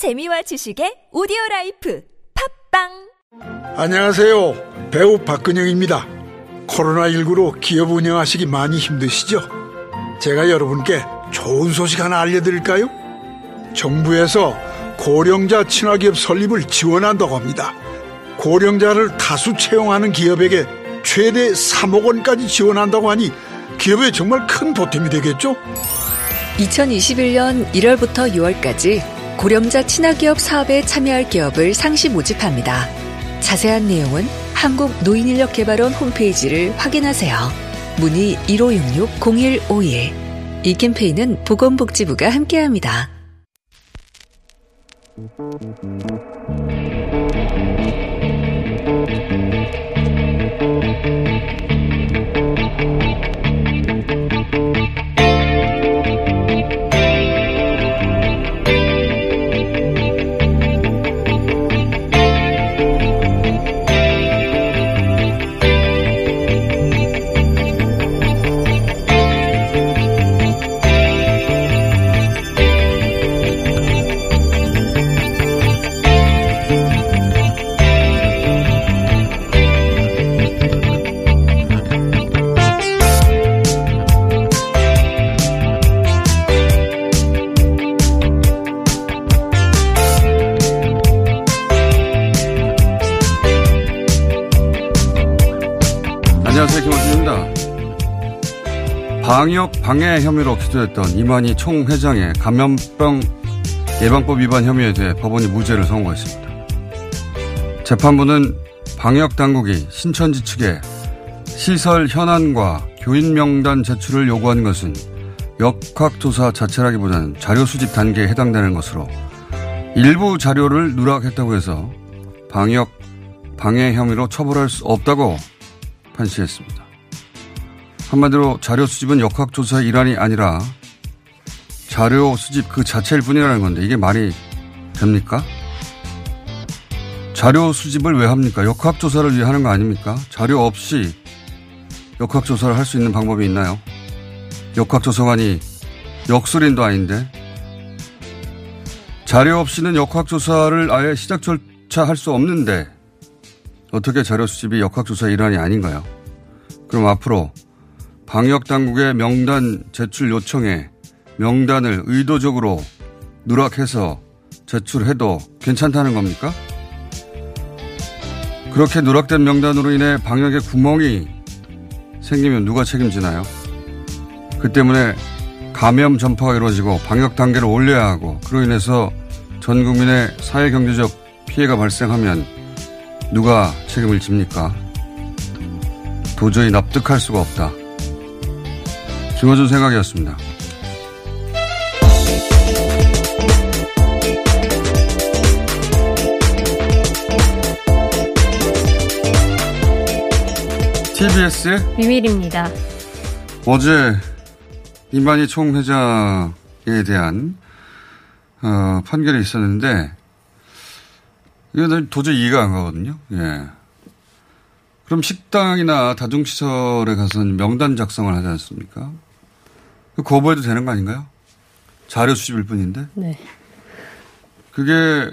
재미와 지식의 오디오라이프 팝빵. 안녕하세요. 배우 박근영입니다. 코로나19로 기업 운영하시기 많이 힘드시죠? 제가 여러분께 좋은 소식 하나 알려드릴까요? 정부에서 고령자 친화기업 설립을 지원한다고 합니다. 고령자를 다수 채용하는 기업에게 최대 3억 원까지 지원한다고 하니 기업에 정말 큰 보탬이 되겠죠? 2021년 1월부터 6월까지 고령자 친화기업 사업에 참여할 기업을 상시 모집합니다. 자세한 내용은 한국노인인력개발원 홈페이지를 확인하세요. 문의 1566-0151. 이 캠페인은 보건복지부가 함께합니다. 방역 방해 혐의로 기소됐던 이만희 총회장의 감염병 예방법 위반 혐의에 대해 법원이 무죄를 선고했습니다. 재판부는 방역당국이 신천지 측에 시설 현안과 교인 명단 제출을 요구한 것은 역학조사 자체라기보다는 자료 수집 단계에 해당되는 것으로 일부 자료를 누락했다고 해서 방역 방해 혐의로 처벌할 수 없다고 판시했습니다. 한마디로 자료 수집은 역학조사의 일환이 아니라 자료 수집 그 자체일 뿐이라는 건데 이게 말이 됩니까? 자료 수집을 왜 합니까? 역학조사를 위해 하는 거 아닙니까? 자료 없이 역학조사를 할 수 있는 방법이 있나요? 역학조사관이 역술인도 아닌데 자료 없이는 역학조사를 아예 시작조차 할 수 없는데 어떻게 자료 수집이 역학조사의 일환이 아닌가요? 그럼 앞으로 방역당국의 명단 제출 요청에 명단을 의도적으로 누락해서 제출해도 괜찮다는 겁니까? 그렇게 누락된 명단으로 인해 방역에 구멍이 생기면 누가 책임지나요? 그 때문에 감염 전파가 이루어지고 방역 단계를 올려야 하고 그로 인해서 전 국민의 사회경제적 피해가 발생하면 누가 책임을 집니까? 도저히 납득할 수가 없다. 김어준 생각이었습니다. TBS 유일입니다. 어제 이만희 총회장에 대한 판결이 있었는데 이건 도저히 이해가 안 가거든요. 예. 그럼 식당이나 다중시설에 가서는 명단 작성을 하지 않습니까? 거부해도 되는 거 아닌가요? 자료 수집일 뿐인데? 네. 그게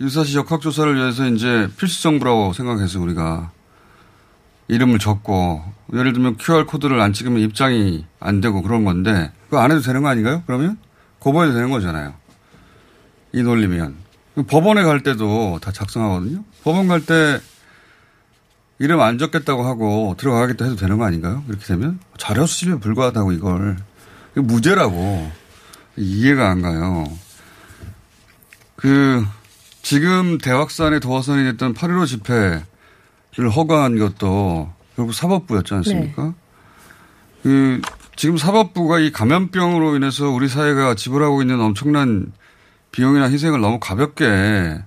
유사시 역학조사를 위해서 이제 필수 정보라고 생각해서 우리가 이름을 적고, 예를 들면 QR코드를 안 찍으면 입장이 안 되고 그런 건데, 그거 안 해도 되는 거 아닌가요? 그러면? 거부해도 되는 거잖아요. 이 논리면. 법원에 갈 때도 다 작성하거든요? 법원 갈 때 이름 안 적겠다고 하고 들어가겠다 해도 되는 거 아닌가요? 이렇게 되면? 자료 수집에 불과하다고 이거 무죄라고 이해가 안 가요. 지금 대확산에 도화선이 됐던 8.15 집회를 허가한 것도 결국 사법부였지 않습니까? 네. 지금 사법부가 이 감염병으로 인해서 우리 사회가 지불하고 있는 엄청난 비용이나 희생을 너무 가볍게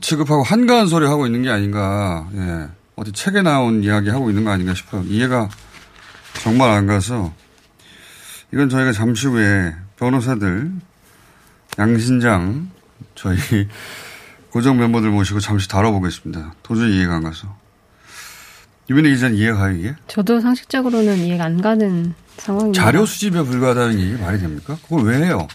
취급하고 한가한 소리 하고 있는 게 아닌가, 예. 어디 책에 나온 이야기 하고 있는 거 아닌가 싶어요. 이해가 정말 안 가서, 이건 저희가 잠시 후에 변호사들, 양신장, 저희 고정 멤버들 모시고 잠시 다뤄보겠습니다. 도저히 이해가 안 가서. 유민희 기자는 이해가요, 이게? 저도 상식적으로는 이해가 안 가는 상황입니다. 자료 수집에 불과하다는 게 이게 말이 됩니까? 그걸 왜 해요?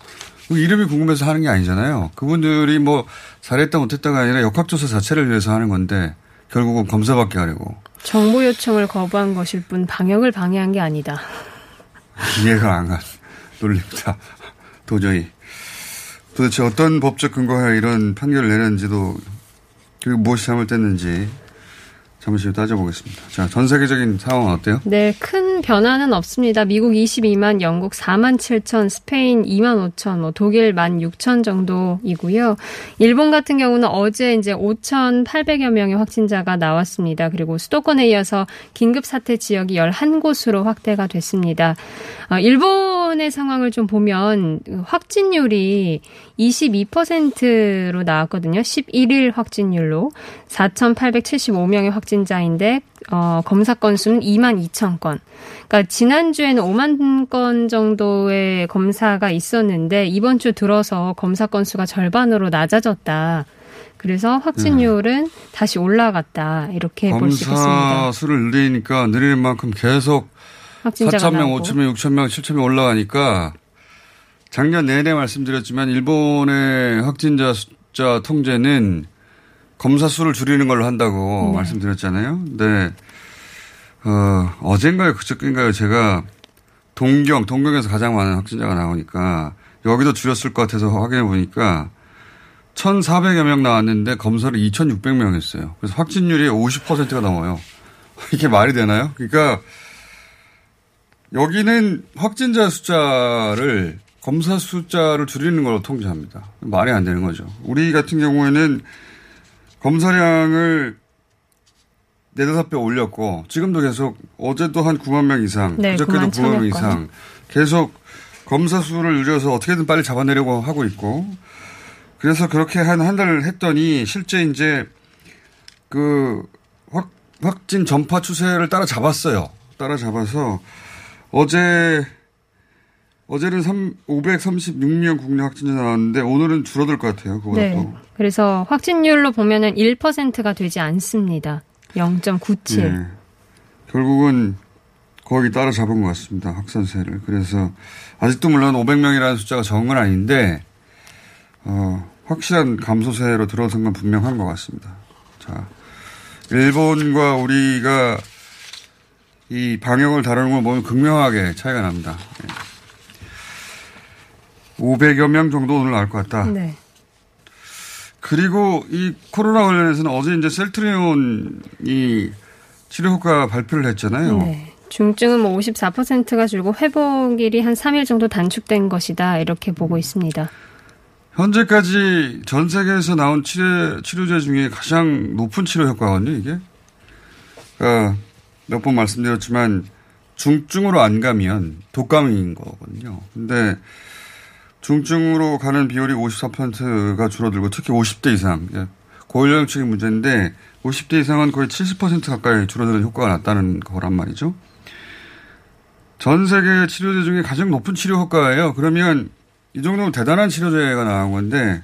이름이 궁금해서 하는 게 아니잖아요. 그분들이 뭐 잘했다 못했다가 아니라 역학조사 자체를 위해서 하는 건데 결국은 검사밖에 하려고. 정보 요청을 거부한 것일 뿐 방역을 방해한 게 아니다. 이해가 안 간 논리입니다. 도저히. 도대체 어떤 법적 근거하에 이런 판결을 내렸는지도 그리고 무엇이 잘못됐는지 잠시 따져보겠습니다. 자, 전 세계적인 상황은 어때요? 네, 큰 변화는 없습니다. 미국 22만, 영국 4만 7천, 스페인 2만 5천, 뭐 독일 1만 6천 정도이고요. 일본 같은 경우는 어제 이제 5,800여 명의 확진자가 나왔습니다. 그리고 수도권에 이어서 긴급 사태 지역이 11곳으로 확대가 됐습니다. 일본의 상황을 좀 보면 확진율이 22%로 나왔거든요. 11일 확진율로 4,875명의 확진자인데 검사 건수는 2만 2천 건. 그러니까 지난주에는 5만 건 정도의 검사가 있었는데 이번 주 들어서 검사 건수가 절반으로 낮아졌다. 그래서 확진율은 다시 올라갔다. 이렇게 볼 수 있겠습니다. 검사 수를 늘리니까 늘리는 만큼 계속 4,000명, 5,000명, 6,000명, 7,000명 올라가니까 작년 내내 말씀드렸지만 일본의 확진자 숫자 통제는 검사 수를 줄이는 걸로 한다고 말씀드렸잖아요. 네. 어젠가요, 그저께인가요? 제가 동경에서 가장 많은 확진자가 나오니까 여기도 줄였을 것 같아서 확인해 보니까 1,400여 명 나왔는데 검사를 2,600명 했어요. 그래서 확진율이 50%가 넘어요. 이게 말이 되나요? 그러니까 여기는 확진자 숫자를 검사 숫자를 줄이는 걸로 통제합니다. 말이 안 되는 거죠. 우리 같은 경우에는 검사량을 4-5배 올렸고 지금도 계속 어제도 한 9만 명 이상, 그저께도 9만 명 이상 계속 검사 수를 늘려서 어떻게든 빨리 잡아내려고 하고 있고 그래서 그렇게 한 달을 했더니 실제 이제 그 확진 전파 추세를 따라잡았어요. 따라잡아서 어제는 536명 국내 확진자 나왔는데 오늘은 줄어들 것 같아요. 그것도. 네. 그래서 확진율로 보면은 1%가 되지 않습니다. 0.97. 네. 결국은 거기 따라잡은 것 같습니다. 확산세를. 그래서 아직도 물론 500명이라는 숫자가 적은 건 아닌데 확실한 감소세로 들어선 건 분명한 것 같습니다. 자, 일본과 우리가 이 방역을 다루는 걸 보면 극명하게 차이가 납니다. 500여 명 정도 오늘 나올 것 같다. 네. 그리고 이 코로나 관련해서는 어제 이제 셀트리온이 치료 효과 발표를 했잖아요. 네. 중증은 뭐 54%가 줄고 회복일이 한 3일 정도 단축된 것이다. 이렇게 보고 있습니다. 현재까지 전 세계에서 나온 치료제 중에 가장 높은 치료 효과거든요, 이게. 몇 번 말씀드렸지만 중증으로 안 가면 독감인 거거든요. 근데 중증으로 가는 비율이 54%가 줄어들고 특히 50대 이상 고연령층이 문제인데 50대 이상은 거의 70% 가까이 줄어드는 효과가 났다는 거란 말이죠. 전 세계 치료제 중에 가장 높은 치료 효과예요. 그러면 이 정도면 대단한 치료제가 나온 건데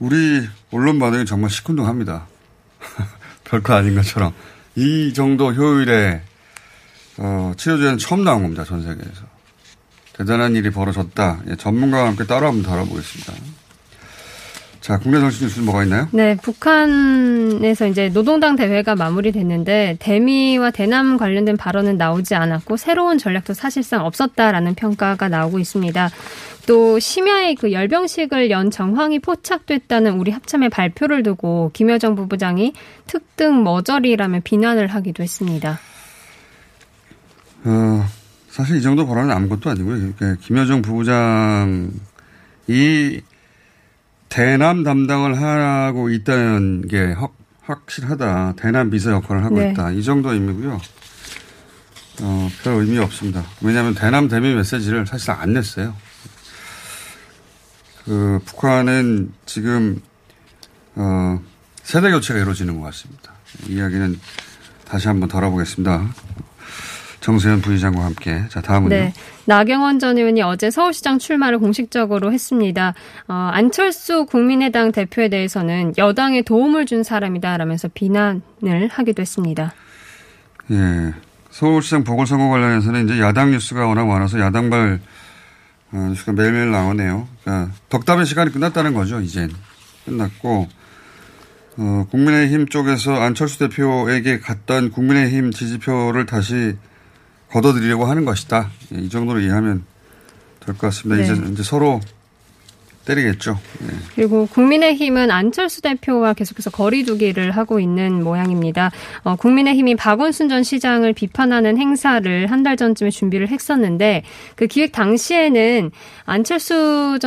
우리 언론 반응이 정말 시큰둥합니다. 별거 아닌 것처럼. 이 정도 효율의 치료제는 처음 나온 겁니다. 전 세계에서. 대단한 일이 벌어졌다. 예, 전문가와 함께 따로 한번 다뤄보겠습니다. 자, 국내 정치 뉴스는 뭐가 있나요? 네, 북한에서 이제 노동당 대회가 마무리됐는데 대미와 대남 관련된 발언은 나오지 않았고 새로운 전략도 사실상 없었다라는 평가가 나오고 있습니다. 또 심야에 그 열병식을 연 정황이 포착됐다는 우리 합참의 발표를 두고 김여정 부부장이 특등 머저리라며 비난을 하기도 했습니다. 사실 이 정도 발언은 아무것도 아니고요. 김여정 부부장이 대남 담당을 하고 있다는 게 확실하다. 대남 비서 역할을 하고 있다. 이 정도 의미고요. 별 의미 없습니다. 왜냐하면 대남 대미 메시지를 사실 안 냈어요. 북한은 지금, 세대 교체가 이루어지는 것 같습니다. 이야기는 다시 한번 다뤄보겠습니다. 정세현 부의장과 함께. 자, 다음은요. 네. 나경원 전 의원이 어제 서울시장 출마를 공식적으로 했습니다. 안철수 국민의당 대표에 대해서는 여당에 도움을 준 사람이다라면서 비난을 하기도 했습니다. 예. 서울시장 보궐선거 관련해서는 이제 야당 뉴스가 워낙 많아서 야당발 아, 뉴스가 매일매일 나오네요. 그러니까 덕담의 시간이 끝났다는 거죠. 이젠 끝났고 국민의힘 쪽에서 안철수 대표에게 갔던 국민의힘 지지표를 다시 걷어들이려고 하는 것이다. 이 정도로 이해하면 될 것 같습니다. 네. 이제 서로 때리겠죠. 네. 그리고 국민의힘은 안철수 대표와 계속해서 거리두기를 하고 있는 모양입니다. 국민의힘이 박원순 전 시장을 비판하는 행사를 한 달 전쯤에 준비를 했었는데 그 기획 당시에는 안철수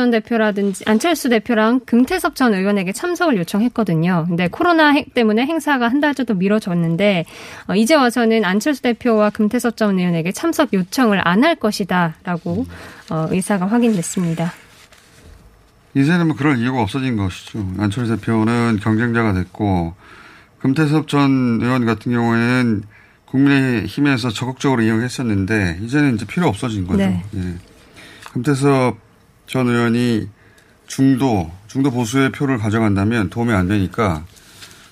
대표랑 금태섭 전 의원에게 참석을 요청했거든요. 근데 코로나 때문에 행사가 한 달 전도 미뤄졌는데 이제 와서는 안철수 대표와 금태섭 전 의원에게 참석 요청을 안 할 것이다라고 의사가 확인됐습니다. 이제는 뭐 그럴 이유가 없어진 것이죠. 안철수 대표는 경쟁자가 됐고 금태섭 전 의원 같은 경우에는 국민의힘에서 적극적으로 이용했었는데 이제는 이제 필요 없어진 거죠. 네. 예. 금태섭 전 의원이 중도 보수의 표를 가져간다면 도움이 안 되니까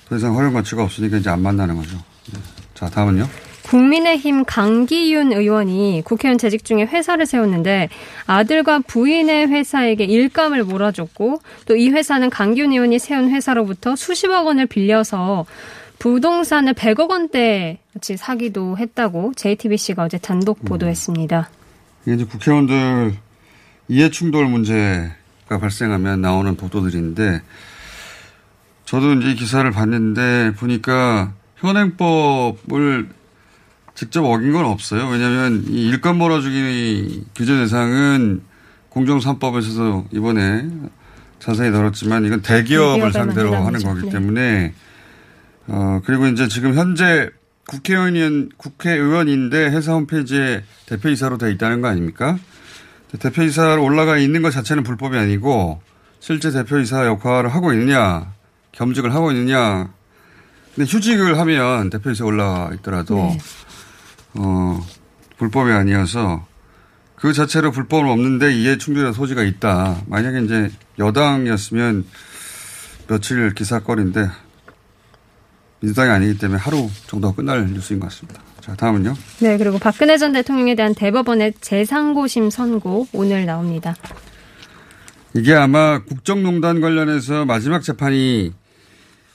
더 이상 활용 가치가 없으니까 이제 안 만나는 거죠. 예. 자, 다음은요. 국민의힘 강기윤 의원이 국회의원 재직 중에 회사를 세웠는데 아들과 부인의 회사에게 일감을 몰아줬고 또 이 회사는 강기윤 의원이 세운 회사로부터 수십억 원을 빌려서 부동산을 100억 원대치 사기도 했다고 JTBC가 어제 단독 보도했습니다. 이게 이제 국회의원들 이해충돌 문제가 발생하면 나오는 보도들인데 저도 이제 이 기사를 봤는데 보니까 현행법을 직접 어긴 건 없어요. 왜냐하면 이 일감 몰아주기 규제 대상은 공정3법에서도 이번에 자세히 다뤘지만 이건 대기업을 상대로 하는 거기 때문에 그리고 이제 지금 현재 국회의원인데 회사 홈페이지에 대표이사로 돼 있다는 거 아닙니까? 대표이사로 올라가 있는 것 자체는 불법이 아니고 실제 대표이사 역할을 하고 있느냐, 겸직을 하고 있느냐. 근데 휴직을 하면 대표이사 올라와 있더라도 네. 불법이 아니어서 그 자체로 불법은 없는데 이해 충돌의 소지가 있다. 만약에 이제 여당이었으면 며칠 기사거리인데 민주당이 아니기 때문에 하루 정도가 끝날 뉴스인 것 같습니다. 자, 다음은요. 네, 그리고 박근혜 전 대통령에 대한 대법원의 재상고심 선고 오늘 나옵니다. 이게 아마 국정농단 관련해서 마지막 재판이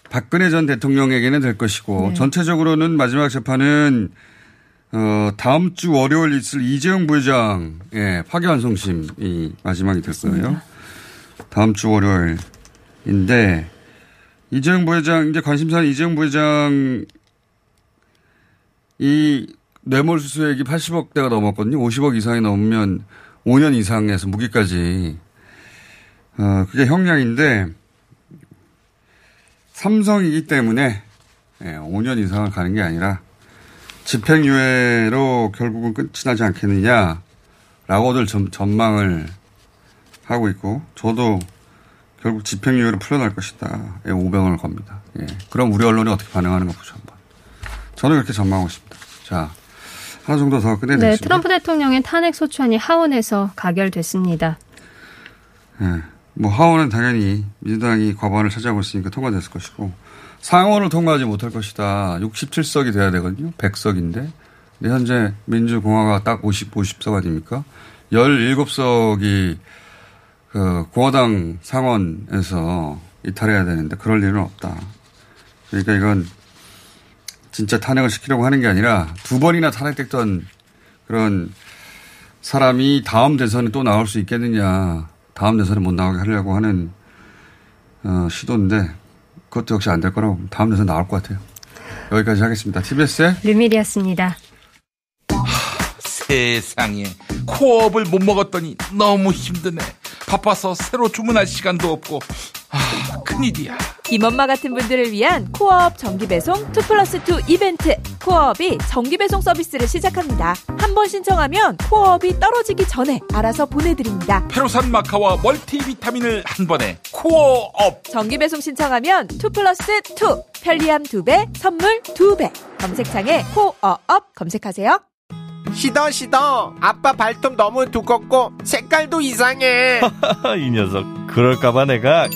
박근혜 전 대통령에게는 될 것이고 네. 전체적으로는 마지막 재판은 다음 주 월요일 있을 이재용 부회장의 파기환송심이 마지막이 될 거예요. 다음 주 월요일인데 이재용 부회장 이제 관심사는 이재용 부회장이 뇌물수수액이 80억대가 넘었거든요. 50억 이상이 넘으면 5년 이상에서 무기까지 그게 형량인데 삼성이기 때문에 5년 이상을 가는 게 아니라 집행유예로 결국은 끝이 나지 않겠느냐라고들 전망을 하고 있고 저도 결국 집행유예로 풀려날 것이다. 500원을 겁니다. 예. 그럼 우리 언론이 어떻게 반응하는가 보죠. 한번. 저는 그렇게 전망하고 있습니다. 자, 하나 정도 더 끝내겠습니다. 네, 트럼프 대통령의 탄핵 소추안이 하원에서 가결됐습니다. 예. 뭐 하원은 당연히 민주당이 과반을 차지하고 있으니까 통과됐을 것이고 상원을 통과하지 못할 것이다. 67석이 돼야 되거든요. 100석인데. 근데 현재 민주공화가 딱 50석 아닙니까? 17석이 그 공화당 상원에서 이탈해야 되는데 그럴 일은 없다. 그러니까 이건 진짜 탄핵을 시키려고 하는 게 아니라 두 번이나 탄핵됐던 그런 사람이 다음 대선에 또 나올 수 있겠느냐. 다음 대선에 못 나오게 하려고 하는 시도인데 그것도 역시 안 될 거라고 다음 대선 나올 것 같아요. 여기까지 하겠습니다. TBS의 류밀희였습니다. 세상에 코어업을 못 먹었더니 너무 힘드네. 바빠서 새로 주문할 시간도 없고 큰일이야. 김엄마 같은 분들을 위한 코어업 정기배송 2+2 이벤트. 코어업이 정기배송 서비스를 시작합니다. 한 번 신청하면 코어업이 떨어지기 전에 알아서 보내드립니다. 페로산 마카와 멀티비타민을 한 번에 코어업. 정기배송 신청하면 2+2. 편리함 2배, 선물 2배. 검색창에 코어업 검색하세요. 시더 아빠 발톱 너무 두껍고 색깔도 이상해. 이 녀석 그럴까봐 내가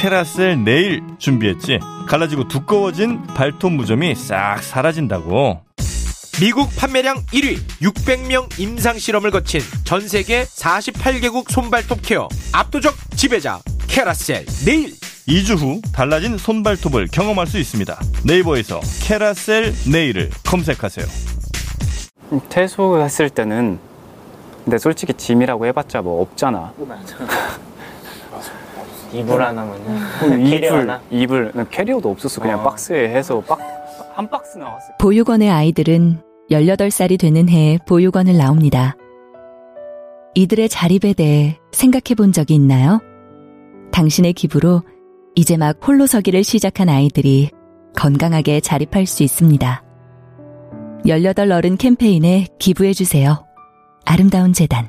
케라셀 네일 준비했지. 갈라지고 두꺼워진 발톱 무좀이 싹 사라진다고. 미국 판매량 1위, 600명 임상실험을 거친 전세계 48개국 손발톱 케어 압도적 지배자 케라셀. 내일 2주 후 달라진 손발톱을 경험할 수 있습니다. 네이버에서 케라셀 네일을 검색하세요. 퇴소했을 때는 근데 솔직히 짐이라고 해봤자 뭐 없잖아. 이불 하나면요. 이불 캐리어도 없었어. 그냥 박스에 해서 한 박스 나왔어요. 보육원의 아이들은 18살이 되는 해에 보육원을 나옵니다. 이들의 자립에 대해 생각해 본 적이 있나요? 당신의 기부로 이제 막 홀로 서기를 시작한 아이들이 건강하게 자립할 수 있습니다. 18 어른 캠페인에 기부해 주세요. 아름다운 재단.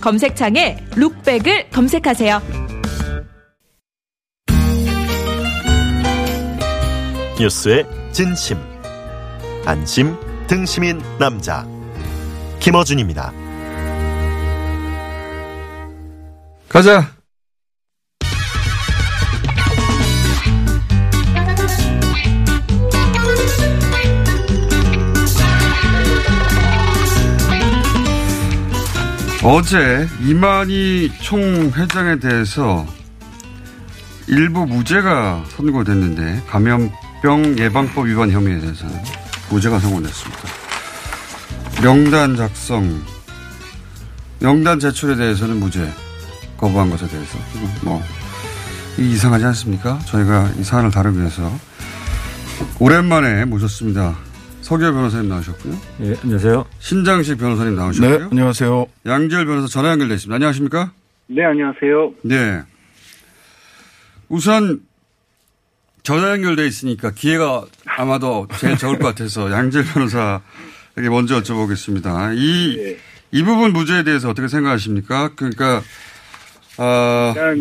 검색창에 룩백을 검색하세요. 뉴스의 진심, 안심, 등심인 남자 김어준입니다. 가자. 어제 이만희 총회장에 대해서 일부 무죄가 선고됐는데, 감염병 예방법 위반 혐의에 대해서는 무죄가 선고됐습니다. 명단 작성, 명단 제출에 대해서는 무죄, 거부한 것에 대해서. 이상하지 않습니까? 저희가 이 사안을 다루기 위해서 오랜만에 모셨습니다. 서기호 변호사님 나오셨고요. 예, 안녕하세요. 신장식 변호사님 나오셨고요. 네, 안녕하세요. 양지열 변호사 전화 연결돼 있습니다. 안녕하십니까? 네, 안녕하세요. 네. 우선 전화 연결돼 있으니까 기회가 아마도 제일 적을 것 같아서 양지열 변호사에게 먼저 여쭤보겠습니다. 이 부분 무죄에 대해서 어떻게 생각하십니까? 그러니까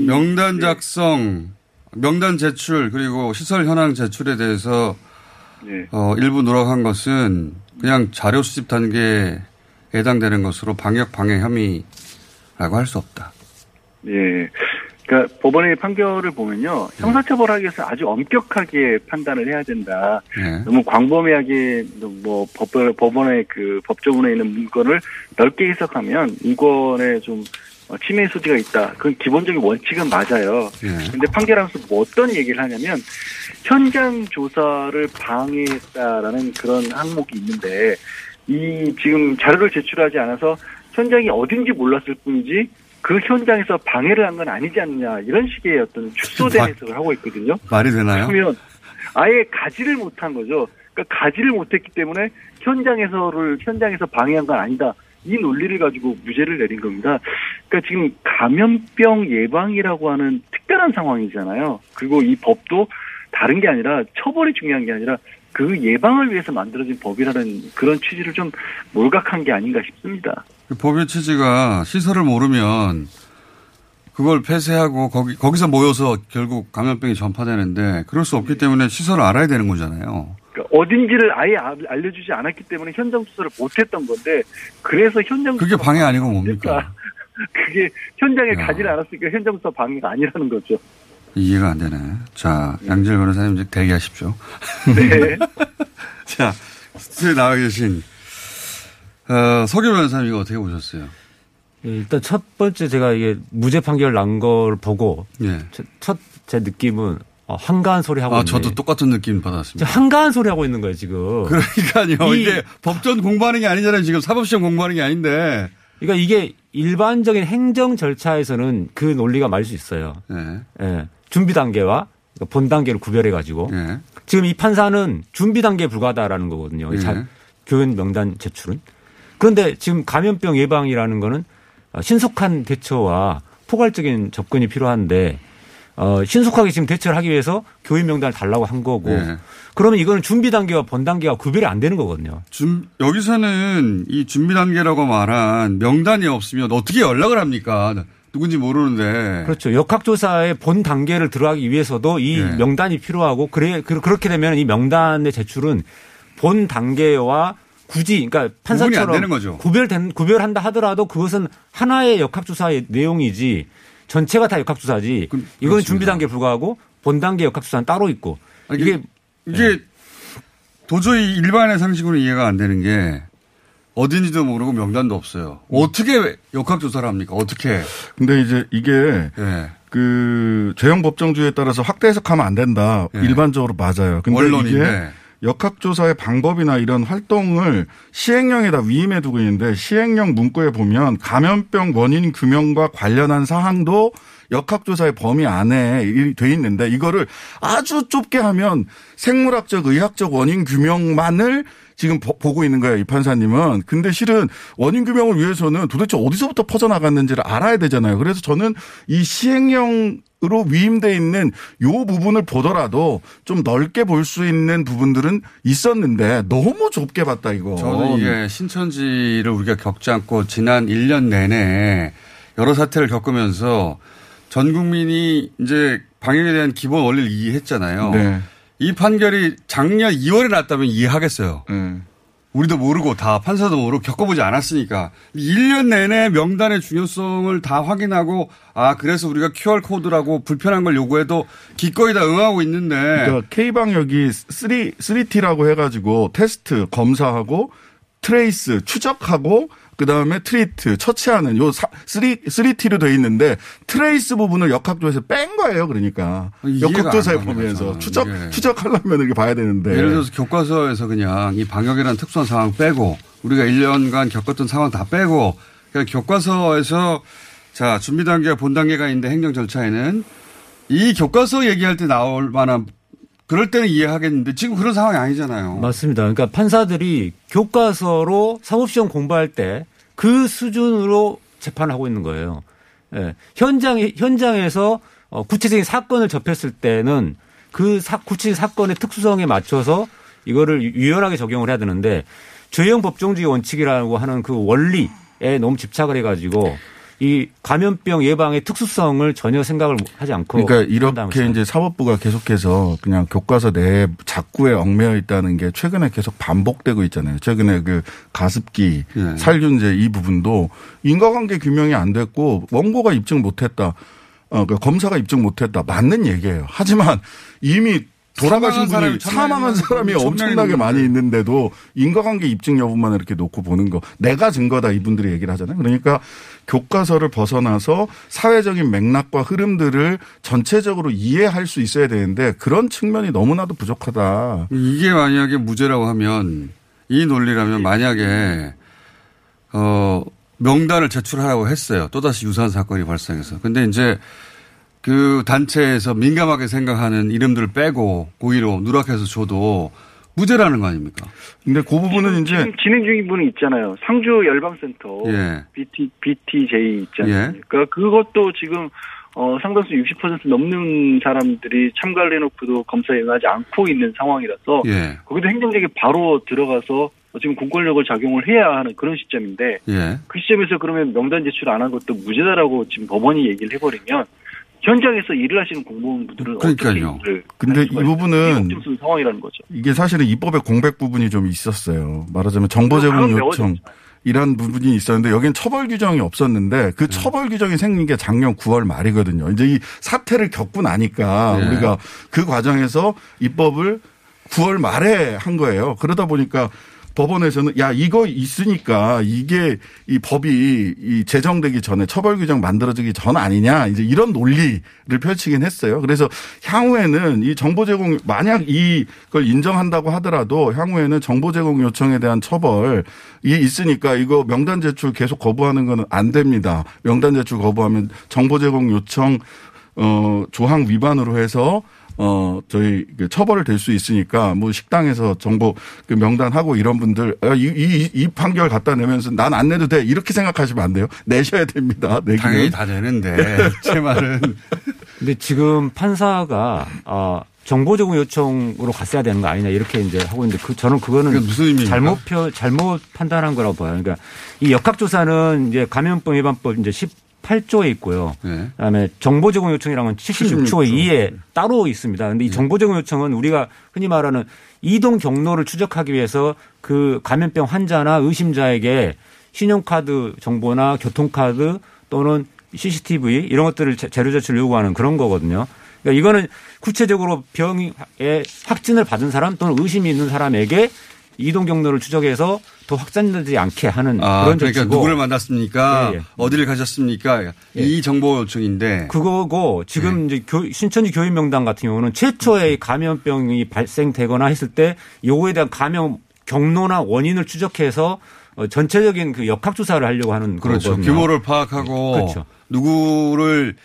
명단 작성, 명단 제출, 그리고 시설 현황 제출에 대해서 일부 노력한 것은 그냥 자료 수집 단계에 해당되는 것으로 방역 방해 혐의라고 할 수 없다. 예. 그러니까 법원의 판결을 보면요. 형사처벌하기 위해서 아주 엄격하게 판단을 해야 된다. 예. 너무 광범위하게 법원의 그 법조문에 있는 문건을 넓게 해석하면 인권에 좀 침해 소지가 있다. 그건 기본적인 원칙은 맞아요. 그런데 판결하면서 뭐 어떤 얘기를 하냐면 현장 조사를 방해했다라는 그런 항목이 있는데, 이 지금 자료를 제출하지 않아서 현장이 어딘지 몰랐을 뿐이지 그 현장에서 방해를 한 건 아니지 않느냐, 이런 식의 어떤 축소된 해석을 하고 있거든요. 말이 되나요? 그러면 아예 가지를 못한 거죠. 그러니까 가지를 못했기 때문에 현장에서 방해한 건 아니다. 이 논리를 가지고 무죄를 내린 겁니다. 그러니까 지금 감염병 예방이라고 하는 특별한 상황이잖아요. 그리고 이 법도 다른 게 아니라 처벌이 중요한 게 아니라 그 예방을 위해서 만들어진 법이라는 그런 취지를 좀 몰각한 게 아닌가 싶습니다. 그 법의 취지가 시설을 모르면 그걸 폐쇄하고 거기서 모여서 결국 감염병이 전파되는데, 그럴 수 없기 때문에 시설을 알아야 되는 거잖아요. 그러니까 어딘지를 아예 알려주지 않았기 때문에 현장 조사를 못했던 건데, 그래서 현장 조사, 그게 방해 아니고 뭡니까? 그게 현장에 가지를 않았으니까 현장 조사 방해가 아니라는 거죠. 이해가 안 되네. 자, 양지열 변호사님 이제 대기하십시오. 네. 자, 스튜디오에 나와 계신 서기호 변호사님, 이거 어떻게 보셨어요? 일단 첫 번째 제가 이게 무죄 판결 난 걸 보고 첫 제 느낌은 한가한 소리 하고 있는. 저도 똑같은 느낌 받았습니다. 한가한 소리 하고 있는 거예요, 지금. 그러니까요. 이게 법전 공부하는 게 아니잖아요. 지금 사법시험 공부하는 게 아닌데. 그러니까 이게 일반적인 행정 절차에서는 그 논리가 맞을 수 있어요. 예. 준비 단계와 본 단계를 구별해 가지고. 지금 이 판사는 준비 단계에 불과하다라는 거거든요. 교원 명단 제출은. 그런데 지금 감염병 예방이라는 거는 신속한 대처와 포괄적인 접근이 필요한데, 신속하게 지금 대처를 하기 위해서 교회 명단을 달라고 한 거고. 네. 그러면 이거는 준비 단계와 본 단계와 구별이 안 되는 거거든요. 여기서는 이 준비 단계라고 말한 명단이 없으면 어떻게 연락을 합니까? 누군지 모르는데. 그렇죠. 역학조사의 본 단계를 들어가기 위해서도 이 네. 명단이 필요하고 그렇게 되면 이 명단의 제출은 본 단계와 굳이 그러니까 판사처럼 구별한다 하더라도 그것은 하나의 역학조사의 내용이지 전체가 다 역학조사지. 이건 준비 단계에 불과하고 본 단계 역학조사는 따로 있고. 아니, 이게 네. 도저히 일반의 상식으로 이해가 안 되는 게 어딘지도 모르고 명단도 없어요. 어떻게 역학조사를 합니까? 어떻게. 근데 이제 이게 네. 그 죄형 법정주의에 따라서 확대 해석하면 안 된다. 네. 일반적으로 맞아요. 근데 이게 역학조사의 방법이나 이런 활동을 시행령에다 위임해 두고 있는데 시행령 문구에 보면 감염병 원인 규명과 관련한 사항도 역학조사의 범위 안에 돼 있는데 이거를 아주 좁게 하면 생물학적, 의학적 원인 규명만을 지금 보고 있는 거예요, 이 판사님은. 근데 실은 원인 규명을 위해서는 도대체 어디서부터 퍼져나갔는지를 알아야 되잖아요. 그래서 저는 이 시행령으로 위임돼 있는 요 부분을 보더라도 좀 넓게 볼 수 있는 부분들은 있었는데 너무 좁게 봤다, 이거. 저는 이게 신천지를 우리가 겪지 않고 지난 1년 내내 여러 사태를 겪으면서 전 국민이 이제 방역에 대한 기본 원리를 이해했잖아요. 네. 이 판결이 작년 2월에 났다면 이해하겠어요. 우리도 모르고 다 판사도 모르고 겪어보지 않았으니까. 1년 내내 명단의 중요성을 다 확인하고 아 그래서 우리가 QR코드라고 불편한 걸 요구해도 기꺼이 다 응하고 있는데. 그러니까 K방역이 3T라고 해가지고 테스트, 검사하고 트레이스, 추적하고 그다음에 트리트, 처치하는 요 3T로 돼 있는데 트레이스 부분을 역학조사에서 뺀 거예요. 그러니까. 역학조사의 범위에서 추적하려면 이렇게 봐야 되는데. 예를 들어서 교과서에서 그냥 이 방역이라는 특수한 상황 빼고 우리가 1년간 겪었던 상황 다 빼고 그냥 교과서에서 자 준비 단계와 본 단계가 있는데 행정 절차에는 이 교과서 얘기할 때 나올 만한 그럴 때는 이해하겠는데 지금 그런 상황이 아니잖아요. 맞습니다. 그러니까 판사들이 교과서로 사법시험 공부할 때 그 수준으로 재판을 하고 있는 거예요. 예. 현장에서 구체적인 사건을 접했을 때는 그 구체적인 사건의 특수성에 맞춰서 이거를 유연하게 적용을 해야 되는데 죄형 법정주의 원칙이라고 하는 그 원리에 너무 집착을 해가지고 이 감염병 예방의 특수성을 전혀 생각을 하지 않고. 그러니까 이렇게 이제 사법부가 계속해서 그냥 교과서 내에 자꾸에 얽매여 있다는 게 최근에 계속 반복되고 있잖아요. 최근에 그 가습기, 네. 살균제 이 부분도 인과관계 규명이 안 됐고 원고가 입증 못했다. 그러니까 검사가 입증 못했다. 맞는 얘기예요. 하지만 이미 돌아가신 분이 사망한 사람이 엄청나게 많이 있는데도 인과관계 입증 여부만 이렇게 놓고 보는 거. 내가 증거다 이분들이 얘기를 하잖아요. 그러니까 교과서를 벗어나서 사회적인 맥락과 흐름들을 전체적으로 이해할 수 있어야 되는데 그런 측면이 너무나도 부족하다. 이게 만약에 무죄라고 하면 이 논리라면 만약에 명단을 제출하라고 했어요. 또다시 유사한 사건이 발생해서. 근데 이제 그 단체에서 민감하게 생각하는 이름들을 빼고 고의로 누락해서 줘도 무죄라는 거 아닙니까? 근데 그 부분은 지금 진행 중인 분이 있잖아요. 상주 열방센터 예. BTJ 있잖아요. 예. 그러니까 그것도 지금 상당수 60% 넘는 사람들이 참가를 해놓고도 검사에 응하지 않고 있는 상황이라서 예. 거기도 행정력이 바로 들어가서 지금 공권력을 작용을 해야 하는 그런 시점인데 예. 그 시점에서 그러면 명단 제출 안 한 것도 무죄다라고 지금 법원이 얘기를 해버리면 현장에서 일을 하시는 공무원분들은 그러니까요. 근데 이 부분은 상황이라는 거죠. 이게 사실은 입법의 공백 부분이 좀 있었어요. 말하자면 정보 제공 요청 이란 부분이 있었는데 여기는 처벌 규정이 없었는데 그 처벌 규정이 생긴 게 작년 9월 말이거든요. 이제 이 사태를 겪고 나니까 네. 우리가 그 과정에서 입법을 9월 말에 한 거예요. 그러다 보니까 법원에서는 야 이거 있으니까 이게 이 법이 이 제정되기 전에 처벌 규정 만들어지기 전 아니냐 이제 이런 논리를 펼치긴 했어요. 그래서 향후에는 이 정보 제공 만약 이걸 인정한다고 하더라도 향후에는 정보 제공 요청에 대한 처벌이 있으니까 이거 명단 제출 계속 거부하는 건 안 됩니다. 명단 제출 거부하면 정보 제공 요청 조항 위반으로 해서 저희 처벌을 될 수 있으니까 뭐 식당에서 정보 명단하고 이런 분들 이 판결 갖다 내면서 난 안 내도 돼 이렇게 생각하시면 안 돼요. 내셔야 됩니다. 내기는. 당연히 다 되는데 제 말은 근데 지금 판사가 정보 제공 요청으로 갔어야 되는 거 아니냐 이렇게 이제 하고 있는데 저는 그거는 무슨 잘못 판단한 거라고 봐요. 그러니까 이 역학조사는 이제 감염병 예방법 이제 18조에 있고요. 네. 그다음에 정보 제공 요청이라는 건 76조 2에 따로 있습니다. 그런데 이 정보 제공 요청은 우리가 흔히 말하는 이동 경로를 추적하기 위해서 그 감염병 환자나 의심자에게 신용카드 정보나 교통카드 또는 CCTV 이런 것들을 재료 제출 요구하는 그런 거거든요. 그러니까 이거는 구체적으로 병에 확진을 받은 사람 또는 의심이 있는 사람에게 이동 경로를 추적해서 더 확산되지 않게 하는 그런 조치고. 그러니까 누구를 만났습니까? 예. 어디를 가셨습니까? 예. 이 정보 요청인데. 그거고 지금 예. 이제 신천지 교인 명단 같은 경우는 최초의 감염병이 발생되거나 했을 때 요거에 대한 감염 경로나 원인을 추적해서 전체적인 그 역학조사를 하려고 하는 그렇죠. 거거든요. 규모를 파악하고 그렇죠. 누구를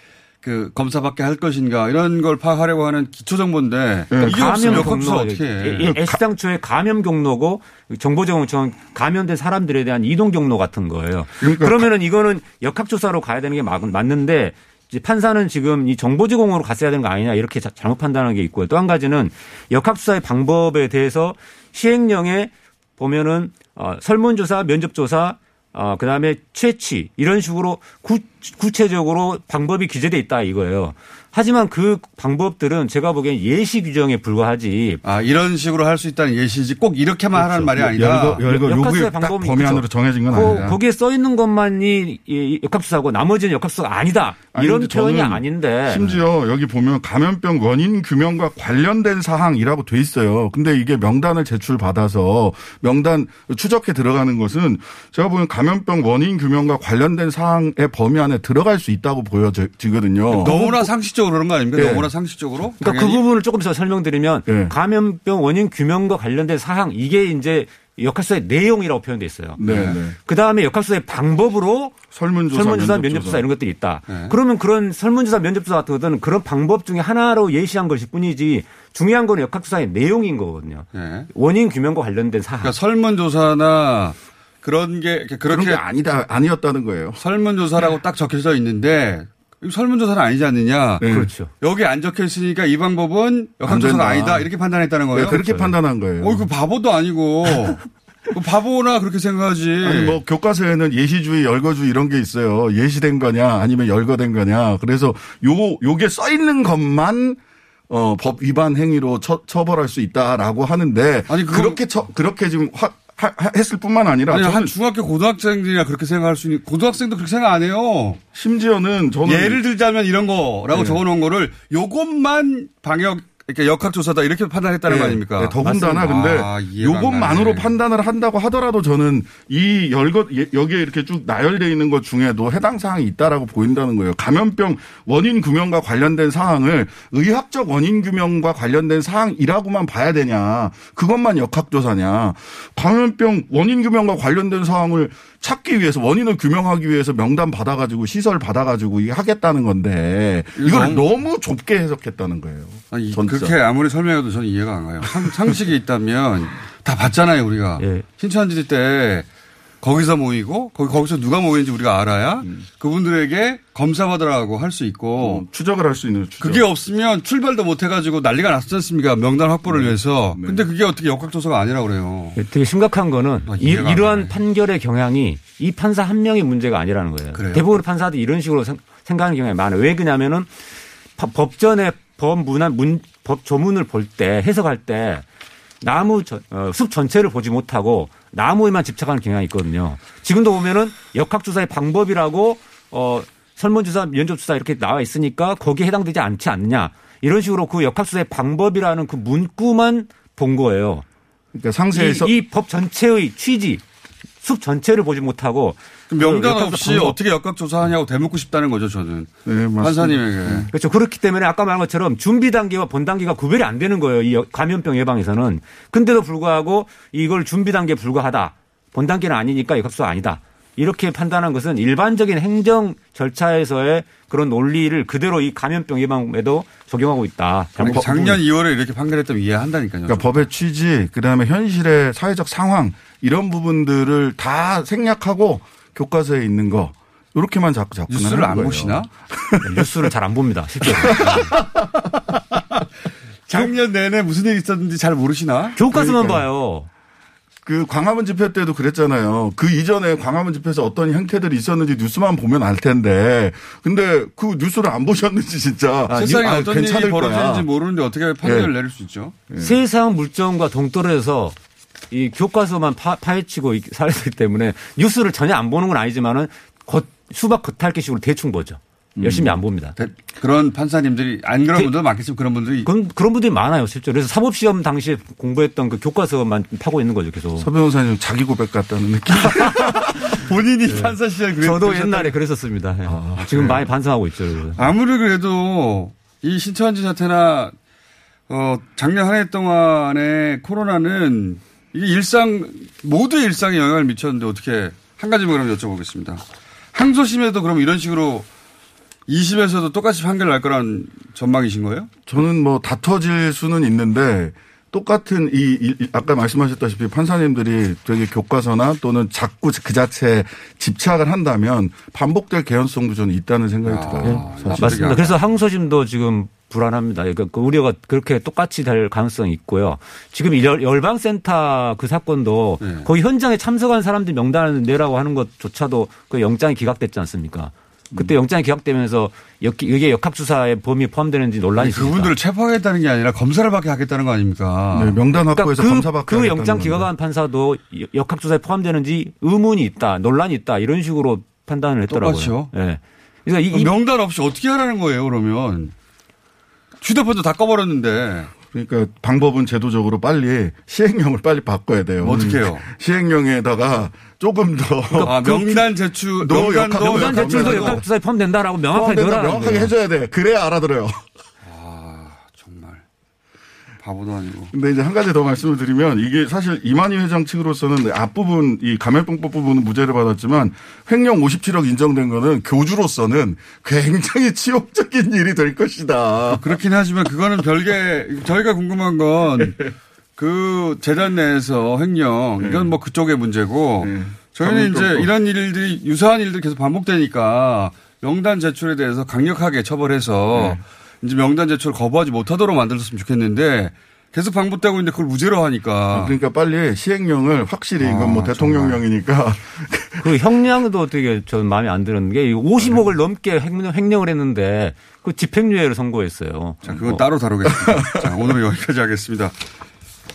그 검사밖에 할 것인가 이런 걸 파악하려고 하는 기초 정보인데 네. 이게 없으면 역학조사 어떻게 해. 애시당초에 감염 경로고 정보 제공처럼 감염된 사람들에 대한 이동 경로 같은 거예요. 그러니까 그러면은 이거는 역학조사로 가야 되는 게 맞는데 이제 판사는 지금 이 정보 제공으로 갔어야 되는 거 아니냐 이렇게 잘못 판단한 게 있고요. 또 한 가지는 역학조사의 방법에 대해서 시행령에 보면은 설문조사, 면접조사, 그다음에 채취 이런 식으로 구체적으로 방법이 기재돼 있다 이거예요. 하지만 그 방법들은 제가 보기엔 예시 규정에 불과하지. 아 이런 식으로 할 수 있다는 예시지 꼭 이렇게만 그렇죠. 하라는 말이 아니다. 역학조사의 방법이 범위 안으로 정해진 건 아니다. 거기에 써 있는 것만이 역학조사고 나머지는 역학조사가 아니다. 이런 표현이 아닌데. 심지어 여기 보면 감염병 원인 규명과 관련된 사항이라고 돼 있어요. 근데 이게 명단을 제출받아서 명단 추적해 들어가는 것은 제가 보기엔 감염병 원인 규명과 관련된 사항의 범위 안에 들어갈 수 있다고 보여지거든요. 너무나 상식적으로. 그런 거 아닙니까? 네. 너무나 상식적으로? 그러니까 당연히. 그 부분을 조금 더 설명드리면 네. 감염병 원인 규명과 관련된 사항 이게 이제 역학조사의 내용이라고 표현되어 있어요. 네. 네. 그다음에 역학조사의 방법으로 설문조사 면접조사 이런 것들이 있다. 네. 그러면 그런 설문조사, 면접조사 같은 것들은 그런 방법 중에 하나로 예시한 것일 뿐이지 중요한 건 역학조사의 내용인 거거든요. 네. 원인 규명과 관련된 사항. 그러니까 설문조사나 그런 게 그렇게 아니었다는 거예요. 설문조사라고 네. 딱 적혀져 있는데 설문조사는 아니지 않느냐. 네. 그렇죠. 여기 안 적혀 있으니까 이 방법은 역학조사가 아니다. 이렇게 판단했다는 거예요. 네, 그렇게 그렇죠. 판단한 거예요. 그 바보도 아니고. 바보나 그렇게 생각하지. 아니, 교과서에는 예시주의, 열거주의 이런 게 있어요. 예시된 거냐, 아니면 열거된 거냐. 그래서 요게 써 있는 것만 법 위반 행위로 처벌할 수 있다라고 하는데. 아니, 그렇게 지금 했을 뿐만 아니라. 아니, 한 중학교 고등학생들이나 그렇게 생각할 수 있는, 고등학생도 그렇게 생각 안 해요. 심지어는 저는. 예를 들자면 이런 거라고 네. 적어 놓은 거를 요것만 이렇게 역학조사다 이렇게 판단했다는 네. 거 아닙니까? 네, 더군다나 맞습니다. 근데 요것만으로 판단을 한다고 하더라도 저는 이 여기에 이렇게 쭉 나열되어 있는 것 중에도 해당 사항이 있다라고 보인다는 거예요. 감염병 원인 규명과 관련된 사항을 의학적 원인 규명과 관련된 사항이라고만 봐야 되냐. 그것만 역학조사냐. 감염병 원인 규명과 관련된 사항을 찾기 위해서 원인을 규명하기 위해서 명단 받아가지고 시설 받아가지고 이게 하겠다는 건데 이걸 너무 좁게 해석했다는 거예요. 아니, 그렇게 아무리 설명해도 저는 이해가 안 가요. 상식이 있다면 다 봤잖아요 우리가. 예. 신천지 때 거기서 모이고 거기서 누가 모이는지 우리가 알아야 그분들에게 검사받으라고 할 수 있고 추적을 할 수 있는 추적. 그게 없으면 출발도 못 해가지고 난리가 났었지 않습니까? 명단 확보를 위해서. 네. 근데 그게 어떻게 역학조사가 아니라고 그래요. 되게 심각한 거는 이러한 판결의 경향이 이 판사 한 명의 문제가 아니라는 거예요. 그래요? 대부분의 판사들이 이런 식으로 생각하는 경향이 많아요. 왜 그러냐면은 법전에 법 조문을 볼 때 해석할 때 숲 전체를 보지 못하고 나무에만 집착하는 경향이 있거든요. 지금도 보면은 역학조사의 방법이라고 설문조사, 면접조사 이렇게 나와 있으니까 거기에 해당되지 않지 않느냐 이런 식으로 그 역학조사의 방법이라는 그 문구만 본 거예요. 그러니까 상세에서 이 법 전체의 취지, 숲 전체를 보지 못하고 명단 없이 어떻게 역학조사하냐고 대묻고 싶다는 거죠, 저는. 네, 맞습니다. 판사님에게. 네. 그렇죠. 그렇기 때문에 아까 말한 것처럼 준비 단계와 본 단계가 구별이 안 되는 거예요. 이 감염병 예방에서는. 근데도 불구하고 이걸 준비 단계에 불과하다. 본 단계는 아니니까 역학조사 아니다. 이렇게 판단한 것은 일반적인 행정 절차에서의 그런 논리를 그대로 이 감염병 예방에도 적용하고 있다. 그러니까 작년 2월에 이렇게 판결했다면 이해한다니까요. 그러니까 법의 취지, 그다음에 현실의 사회적 상황 이런 부분들을 다 생략하고 교과서에 있는 거 이렇게만 자꾸 뉴스를 안 거예요. 보시나? 뉴스를 잘 안 봅니다. 실제로. 작년 내내 무슨 일이 있었는지 잘 모르시나? 교과서만 봐요. 그 광화문 집회 때도 그랬잖아요. 그 이전에 광화문 집회에서 어떤 형태들이 있었는지 뉴스만 보면 알 텐데. 근데 그 뉴스를 안 보셨는지 진짜. 세상에 어떤 일이 벌어지는지 모르는데 어떻게 판결을 내릴 수 있죠. 세상 물정과 동떨어져서 이 교과서만 파헤치고 살았기 때문에 뉴스를 전혀 안 보는 건 아니지만은 수박 겉핥기식으로 대충 보죠. 열심히 안 봅니다. 그런 판사님들이 안 그런 분들 많겠지만 그런 분들이 그런 분들이 많아요 실제로. 그래서 사법시험 당시에 공부했던 그 교과서만 파고 있는 거죠 계속. 서 변호사님 자기 고백 같다는 느낌. 본인이 판사 시절 저도 보셨다는. 옛날에 그랬었습니다. 아, 지금 그래요. 많이 반성하고 있죠. 그래서. 아무리 그래도 이 신천지 사태나 작년 한 해 동안의 코로나는 이게 일상 모두 일상에 영향을 미쳤는데 어떻게 한 가지만 그럼 여쭤보겠습니다. 항소심에도 그럼 이런 식으로 2심에서도 똑같이 판결 날 거란 전망이신 거예요? 저는 뭐 다퉈질 수는 있는데 똑같은 아까 말씀하셨다시피 판사님들이 되게 교과서나 또는 자꾸 그 자체에 집착을 한다면 반복될 개연성도 저는 있다는 생각이 들어요. 네. 맞습니다. 그래서 항소심도 지금 불안합니다. 그러니까 그 우려가 그렇게 똑같이 될 가능성이 있고요. 지금 열방센터 그 사건도 거기 현장에 참석한 사람들 명단을 내라고 하는 것조차도 그 영장이 기각됐지 않습니까? 그때 영장이 기각되면서 이게 역학수사의 범위 포함되는지 논란이 있습니다. 그분들을 체포하겠다는 게 아니라 검사를 받게 하겠다는 거 아닙니까? 네, 명단 확보해서 그러니까 검사 받게 그 영장 기각한 판사도 역학수사에 포함되는지 의문이 있다, 논란이 있다 이런 식으로 판단을 했더라고요. 똑같죠. 네. 그러니까 명단 없이 어떻게 하라는 거예요 그러면. 휴대폰도 다 꺼버렸는데. 그러니까 방법은 제도적으로 빨리 시행령을 빨리 바꿔야 돼요. 어떻게 해요? 시행령에다가 조금 더. 그러니까 명단 제출. 명단 제출도 역학조사에 포함된다라고 명확하게 넣어라. 명확하게 해줘야 돼. 그래야 알아들어요. 아, 정말. 바보도 아니고. 근데 이제 한 가지 더 말씀을 드리면 이게 사실 이만희 회장 측으로서는 앞부분 이 감염병법 부분은 무죄를 받았지만 횡령 57억 인정된 거는 교주로서는 굉장히 치욕적인 일이 될 것이다. 그렇긴 하지만 그거는 별개 저희가 궁금한 건 그 재단 내에서 횡령 이건 뭐 그쪽의 문제고 저희는 이제 이런 일들이 유사한 일들이 계속 반복되니까 명단 제출에 대해서 강력하게 처벌해서 이제 명단 제출 거부하지 못하도록 만들었으면 좋겠는데 계속 반복되고 있는데 그걸 무죄로 하니까. 그러니까 빨리 시행령을 확실히 이건 뭐 대통령령이니까. 그 형량도 되게 저는 마음에 안 드는 게 50억을 넘게 횡령을 했는데 그 집행유예를 선고했어요. 자, 그건 따로 다루겠습니다. 자, 오늘은 여기까지 하겠습니다.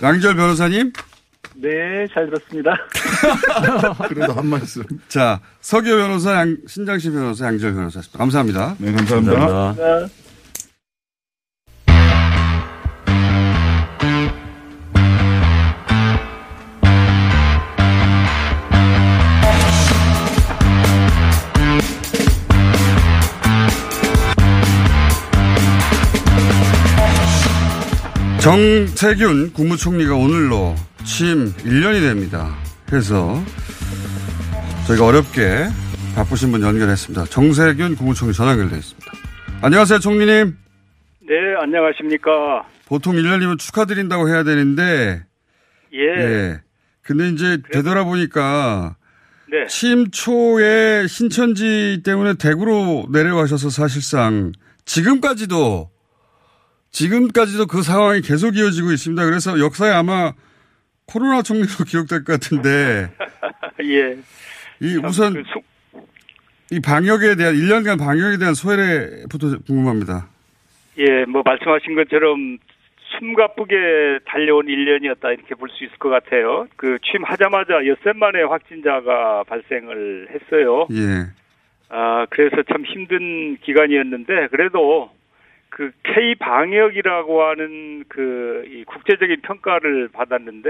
양지열 변호사님. 네, 잘 들었습니다. 그래도 한 말씀. 자, 서기호 변호사, 신장식 변호사, 양지열 변호사였습니다. 감사합니다. 네, 감사합니다. 감사합니다. 정세균 국무총리가 오늘로 취임 1년이 됩니다. 그래서 저희가 어렵게 바쁘신 분 연결했습니다. 정세균 국무총리 전화 연결되어 있습니다. 안녕하세요, 총리님. 네, 안녕하십니까. 보통 1년이면 축하드린다고 해야 되는데. 예. 근데 이제 되돌아보니까. 네. 취임 초에 신천지 때문에 대구로 내려가셔서 사실상 지금까지도 그 상황이 계속 이어지고 있습니다. 그래서 역사에 아마 코로나 총리로 기억될 것 같은데. 예. 이 우선 이 방역에 대한 1년간 방역에 대한 소회부터 궁금합니다. 예, 뭐 말씀하신 것처럼 숨가쁘게 달려온 1년이었다 이렇게 볼 수 있을 것 같아요. 그 취임하자마자 엿새 만에 확진자가 발생을 했어요. 예. 아, 그래서 참 힘든 기간이었는데 그래도 그 K 방역이라고 하는 그 이 국제적인 평가를 받았는데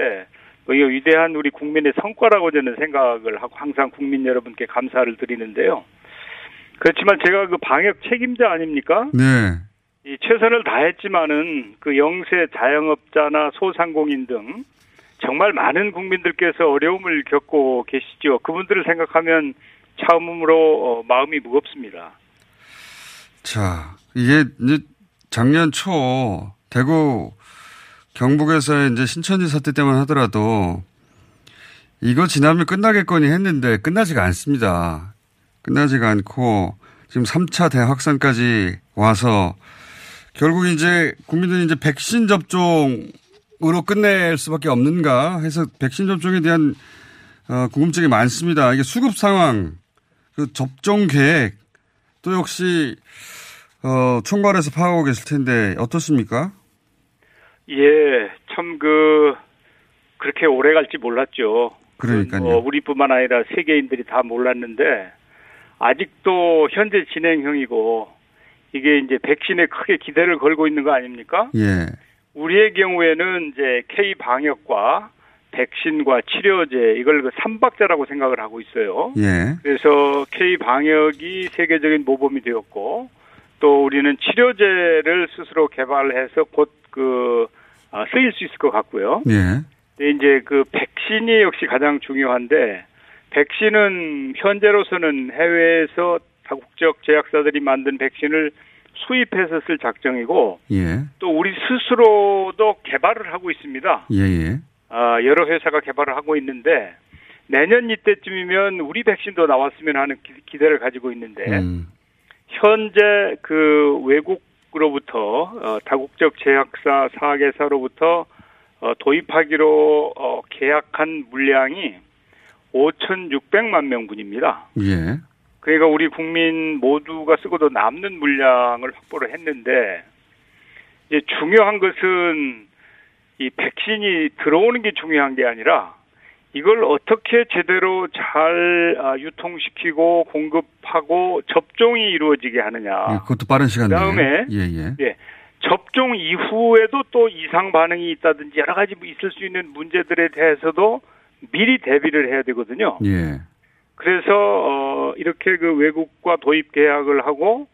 이 위대한 우리 국민의 성과라고 저는 생각을 하고 항상 국민 여러분께 감사를 드리는데요. 그렇지만 제가 그 방역 책임자 아닙니까? 네. 이 최선을 다했지만은 그 영세 자영업자나 소상공인 등 정말 많은 국민들께서 어려움을 겪고 계시죠. 그분들을 생각하면 참으로 마음이 무겁습니다. 자, 이게 이제 작년 초 대구 경북에서의 이제 신천지 사태 때만 하더라도 이거 지나면 끝나겠거니 했는데 끝나지가 않습니다. 끝나지가 않고 지금 3차 대확산까지 와서 결국 이제 국민들이 이제 백신 접종으로 끝낼 수밖에 없는가 해서 백신 접종에 대한 궁금증이 많습니다. 이게 수급 상황, 그 접종 계획 또 역시 총괄에서 파악하고 계실 텐데 어떻습니까? 예, 참 그렇게 오래 갈지 몰랐죠. 그러니까요. 우리뿐만 아니라 세계인들이 다 몰랐는데 아직도 현재 진행형이고 이게 이제 백신에 크게 기대를 걸고 있는 거 아닙니까? 예. 우리의 경우에는 이제 K 방역과 백신과 치료제 이걸 그 3박자라고 생각을 하고 있어요. 예. 그래서 K 방역이 세계적인 모범이 되었고 또 우리는 치료제를 스스로 개발해서 곧 쓰일 수 있을 것 같고요. 예. 근데 이제 그 백신이 역시 가장 중요한데 백신은 현재로서는 해외에서 다국적 제약사들이 만든 백신을 수입해서 쓸 작정이고 예. 또 우리 스스로도 개발을 하고 있습니다. 예예. 여러 회사가 개발을 하고 있는데 내년 이때쯤이면 우리 백신도 나왔으면 하는 기대를 가지고 있는데 현재 그 외국으로부터 다국적 제약사 사계사로부터 도입하기로 계약한 물량이 5,600만 명분입니다. 예. 그러니까 우리 국민 모두가 쓰고도 남는 물량을 확보를 했는데 이제 중요한 것은 이 백신이 들어오는 게 중요한 게 아니라 이걸 어떻게 제대로 잘 유통시키고 공급하고 접종이 이루어지게 하느냐. 예, 그것도 빠른 시간에. 그다음에 예, 예. 예, 접종 이후에도 또 이상 반응이 있다든지 여러 가지 있을 수 있는 문제들에 대해서도 미리 대비를 해야 되거든요. 예. 그래서 이렇게 그 외국과 도입 계약을 하고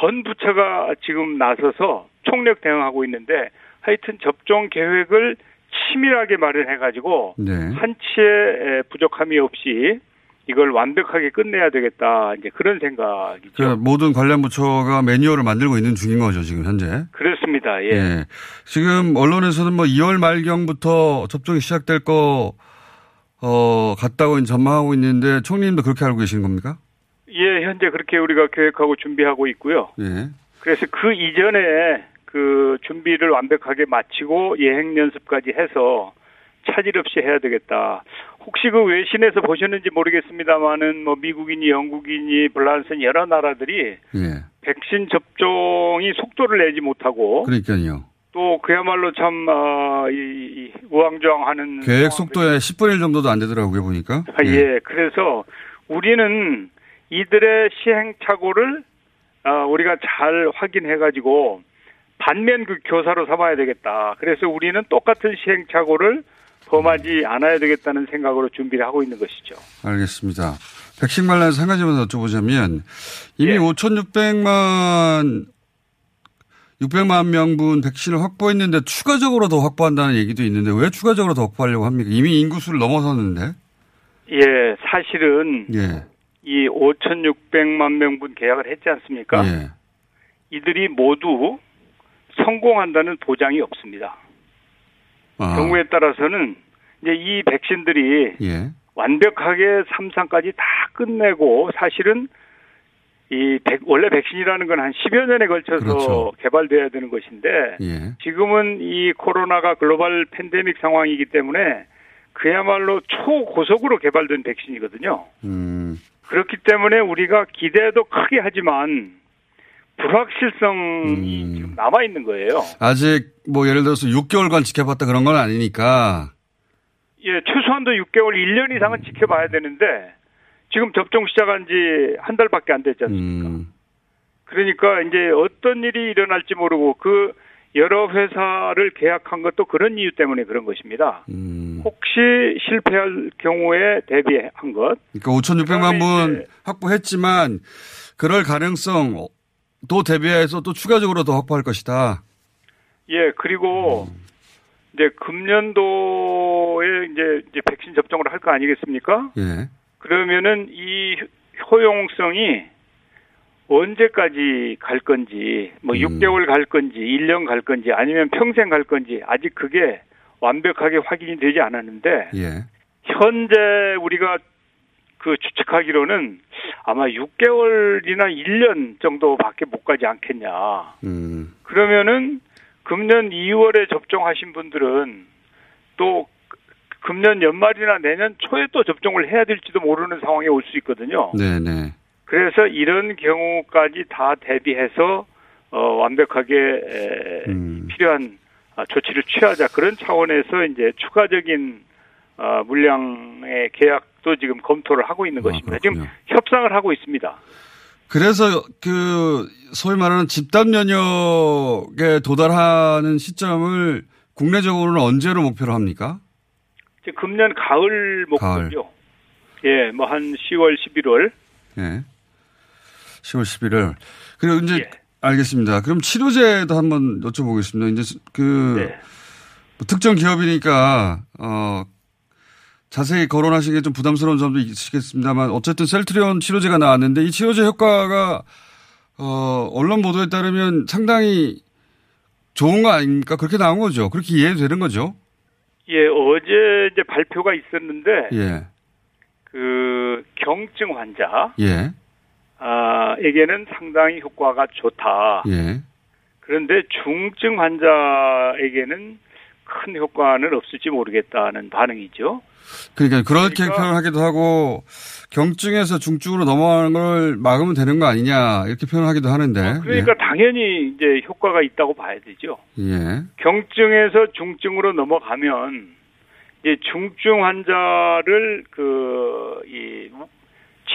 전 부처가 지금 나서서 총력 대응하고 있는데 하여튼 접종 계획을 치밀하게 마련해가지고 네. 한치의 부족함이 없이 이걸 완벽하게 끝내야 되겠다 이제 그런 생각이죠. 그러니까 모든 관련 부처가 매뉴얼을 만들고 있는 중인 거죠 지금 현재. 그렇습니다. 예. 예. 지금 언론에서는 뭐 2월 말경부터 접종이 시작될 거. 갔다고 전망하고 있는데 총리님도 그렇게 알고 계신 겁니까? 예, 현재 그렇게 우리가 계획하고 준비하고 있고요. 예. 그래서 그 이전에 그 준비를 완벽하게 마치고 예행 연습까지 해서 차질 없이 해야 되겠다. 혹시 그 외신에서 보셨는지 모르겠습니다만은 뭐 미국이니 영국이니 프랑스니 여러 나라들이 예. 백신 접종이 속도를 내지 못하고 그러니까요. 또 그야말로 참 우왕좌왕하는 계획 속도에 10분의 1 정도도 안 되더라고요 보니까. 아, 예. 예, 그래서 우리는 이들의 시행착오를 우리가 잘 확인해가지고 반면 그 교사로 삼아야 되겠다. 그래서 우리는 똑같은 시행착오를 범하지 않아야 되겠다는 생각으로 준비를 하고 있는 것이죠. 알겠습니다. 백신 관련해서 한 가지만 더 여쭤보자면 이미 예. 5,600만 명분 백신을 확보했는데 추가적으로 더 확보한다는 얘기도 있는데 왜 추가적으로 더 확보하려고 합니까? 이미 인구수를 넘어섰는데. 예, 사실은 예. 이 5,600만 명분 계약을 했지 않습니까? 예. 이들이 모두 성공한다는 보장이 없습니다. 아. 경우에 따라서는 이제 이 백신들이 예. 완벽하게 3상까지 다 끝내고 사실은 원래 백신이라는 건 한 10여 년에 걸쳐서 그렇죠. 개발돼야 되는 것인데 예. 지금은 이 코로나가 글로벌 팬데믹 상황이기 때문에 그야말로 초고속으로 개발된 백신이거든요. 그렇기 때문에 우리가 기대도 크게 하지만 불확실성이 지금 남아있는 거예요. 아직 뭐 예를 들어서 6개월간 지켜봤다 그런 건 아니니까. 예, 최소한도 6개월, 1년 이상은 지켜봐야 되는데 지금 접종 시작한 지 한 달밖에 안 됐지 않습니까? 그러니까 이제 어떤 일이 일어날지 모르고 그 여러 회사를 계약한 것도 그런 이유 때문에 그런 것입니다. 혹시 실패할 경우에 대비한 것. 그러니까 5,600만 분 확보했지만 그럴 가능성도 대비해서 또 추가적으로 더 확보할 것이다. 예, 그리고 이제 금년도에 이제 백신 접종을 할 거 아니겠습니까? 예. 그러면은 이 효용성이 언제까지 갈 건지, 뭐 6개월 갈 건지, 1년 갈 건지, 아니면 평생 갈 건지 아직 그게 완벽하게 확인이 되지 않았는데 예. 현재 우리가 그 추측하기로는 아마 6개월이나 1년 정도밖에 못 가지 않겠냐. 그러면은 금년 2월에 접종하신 분들은 또 금년 연말이나 내년 초에 또 접종을 해야 될지도 모르는 상황에 올 수 있거든요. 네네. 그래서 이런 경우까지 다 대비해서 완벽하게 필요한 조치를 취하자, 그런 차원에서 이제 추가적인 물량의 계약도 지금 검토를 하고 있는 것입니다. 그렇군요. 지금 협상을 하고 있습니다. 그래서 그 소위 말하는 집단 면역에 도달하는 시점을 국내적으로는 언제로 목표로 합니까? 이제 금년 가을 목표죠. 예, 뭐 한 10월, 11월. 예, 10월, 11월. 그리고 이제 예. 알겠습니다. 그럼 치료제도 한번 여쭤보겠습니다. 이제 그 네. 뭐 특정 기업이니까 자세히 거론하시기에 좀 부담스러운 점도 있으시겠습니다만 어쨌든 셀트리온 치료제가 나왔는데 이 치료제 효과가 언론 보도에 따르면 상당히 좋은 거 아닙니까? 그렇게 나온 거죠. 그렇게 이해되는 거죠. 예, 어제 이제 발표가 있었는데 예. 그 경증 환자 예. 에게는 상당히 효과가 좋다. 예. 그런데 중증 환자에게는 큰 효과는 없을지 모르겠다는 반응이죠. 그러니까 그렇게 표현하기도 하고 경증에서 중증으로 넘어가는 걸 막으면 되는 거 아니냐 이렇게 표현하기도 하는데. 그러니까 예. 당연히 이제 효과가 있다고 봐야 되죠. 예. 경증에서 중증으로 넘어가면 이제 중증 환자를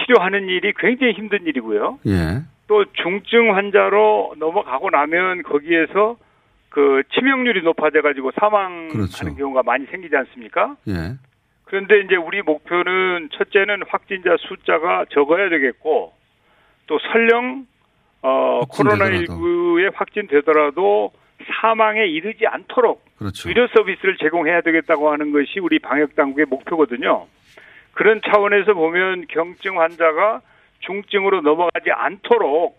치료하는 일이 굉장히 힘든 일이고요. 예. 또 중증 환자로 넘어가고 나면 거기에서 그 치명률이 높아져가지고 사망하는 그렇죠. 경우가 많이 생기지 않습니까? 예. 그런데 이제 우리 목표는 첫째는 확진자 숫자가 적어야 되겠고 또 설령 코로나19에 확진되더라도 사망에 이르지 않도록 그렇죠. 의료 서비스를 제공해야 되겠다고 하는 것이 우리 방역당국의 목표거든요. 그런 차원에서 보면 경증 환자가 중증으로 넘어가지 않도록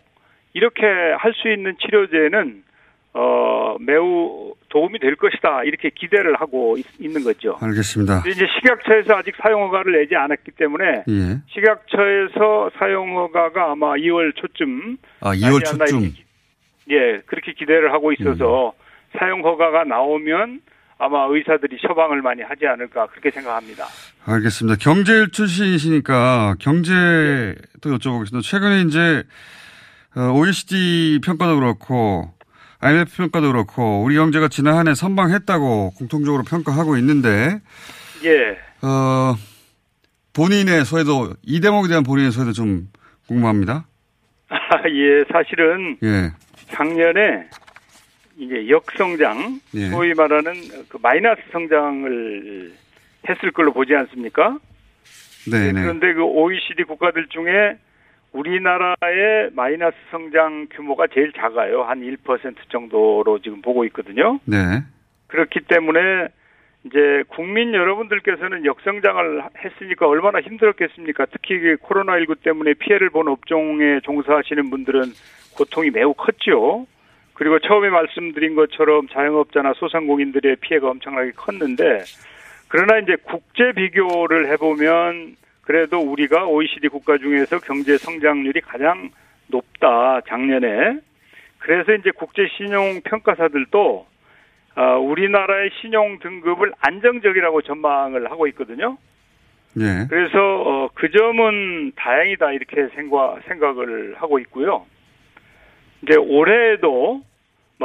이렇게 할 수 있는 치료제는 매우 도움이 될 것이다 이렇게 기대를 하고 있는 거죠. 알겠습니다. 이제 식약처에서 아직 사용 허가를 내지 않았기 때문에 예. 식약처에서 사용 허가가 아마 2월 초쯤. 아, 2월 초쯤. 예, 그렇게 기대를 하고 있어서 사용 허가가 나오면 아마 의사들이 처방을 많이 하지 않을까 그렇게 생각합니다. 알겠습니다. 경제일 출신이시니까 경제 또 여쭤보겠습니다. 최근에 이제 OECD 평가도 그렇고 IMF 평가도 그렇고 우리 경제가 지난 한 해 선방했다고 공통적으로 평가하고 있는데 예. 본인의 소회도 이 대목에 대한 본인의 소회도 좀 궁금합니다. 아, 예, 사실은 예. 작년에 이제 역성장 예. 소위 말하는 그 마이너스 성장을 했을 걸로 보지 않습니까? 네. 그런데 그 OECD 국가들 중에 우리나라의 마이너스 성장 규모가 제일 작아요. 한 1% 정도로 지금 보고 있거든요. 네. 그렇기 때문에 이제 국민 여러분들께서는 역성장을 했으니까 얼마나 힘들었겠습니까? 특히 코로나19 때문에 피해를 본 업종에 종사하시는 분들은 고통이 매우 컸죠. 그리고 처음에 말씀드린 것처럼 자영업자나 소상공인들의 피해가 엄청나게 컸는데 그러나 이제 국제 비교를 해보면 그래도 우리가 OECD 국가 중에서 경제 성장률이 가장 높다, 작년에. 그래서 이제 국제신용평가사들도 우리나라의 신용등급을 안정적이라고 전망을 하고 있거든요. 네. 그래서 그 점은 다행이다 이렇게 생각을 하고 있고요. 이제 올해에도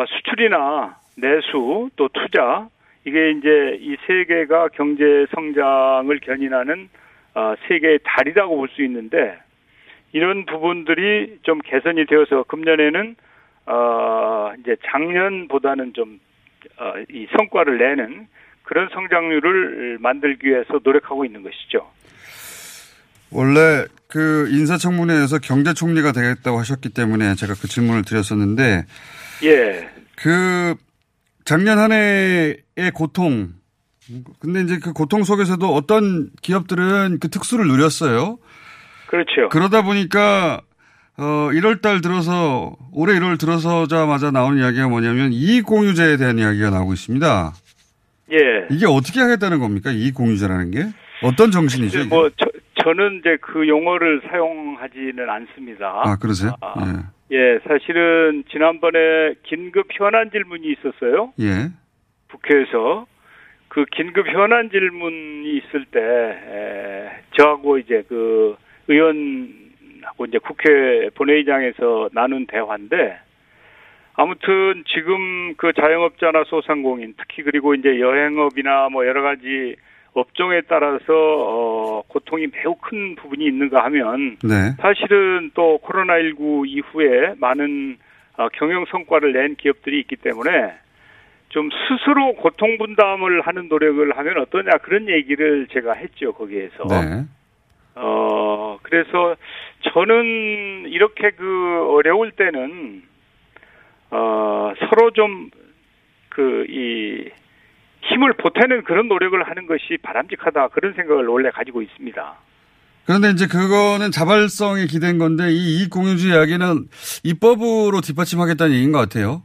수출이나 내수 또 투자 이게 이제 이 세 개가 경제 성장을 견인하는 세계의 달이라고 볼 수 있는데 이런 부분들이 좀 개선이 되어서 금년에는 이제 작년보다는 좀 이 성과를 내는 그런 성장률을 만들기 위해서 노력하고 있는 것이죠. 원래 그 인사청문회에서 경제총리가 되겠다고 하셨기 때문에 제가 그 질문을 드렸었는데 예. 그 작년 한 해의 고통 근데 이제 그 고통 속에서도 어떤 기업들은 그 특수를 누렸어요. 그렇죠. 그러다 보니까 1월달 들어서 올해 1월 들어서자마자 나오는 이야기가 뭐냐면 이익공유제에 대한 이야기가 나오고 있습니다. 예. 이게 어떻게 하겠다는 겁니까? 이익공유제라는 게 어떤 정신이죠? 뭐 저는 이제 그 용어를 사용하지는 않습니다. 아, 그러세요? 예, 사실은 지난번에 긴급 현안 질문이 있었어요. 예. 국회에서. 그 긴급 현안 질문이 있을 때, 저하고 이제 그 의원하고 이제 국회 본회의장에서 나눈 대화인데, 아무튼 지금 그 자영업자나 소상공인, 특히 그리고 이제 여행업이나 뭐 여러 가지 업종에 따라서 고통이 매우 큰 부분이 있는가 하면 네. 사실은 또 코로나19 이후에 많은 경영 성과를 낸 기업들이 있기 때문에 좀 스스로 고통 분담을 하는 노력을 하면 어떠냐 그런 얘기를 제가 했죠. 거기에서. 네. 그래서 저는 이렇게 그 어려울 때는 서로 좀 그 이 힘을 보태는 그런 노력을 하는 것이 바람직하다 그런 생각을 원래 가지고 있습니다. 그런데 이제 그거는 자발성에 기댄 건데 이 이익공유주의 이야기는 입법으로 뒷받침하겠다는 얘기인 것 같아요.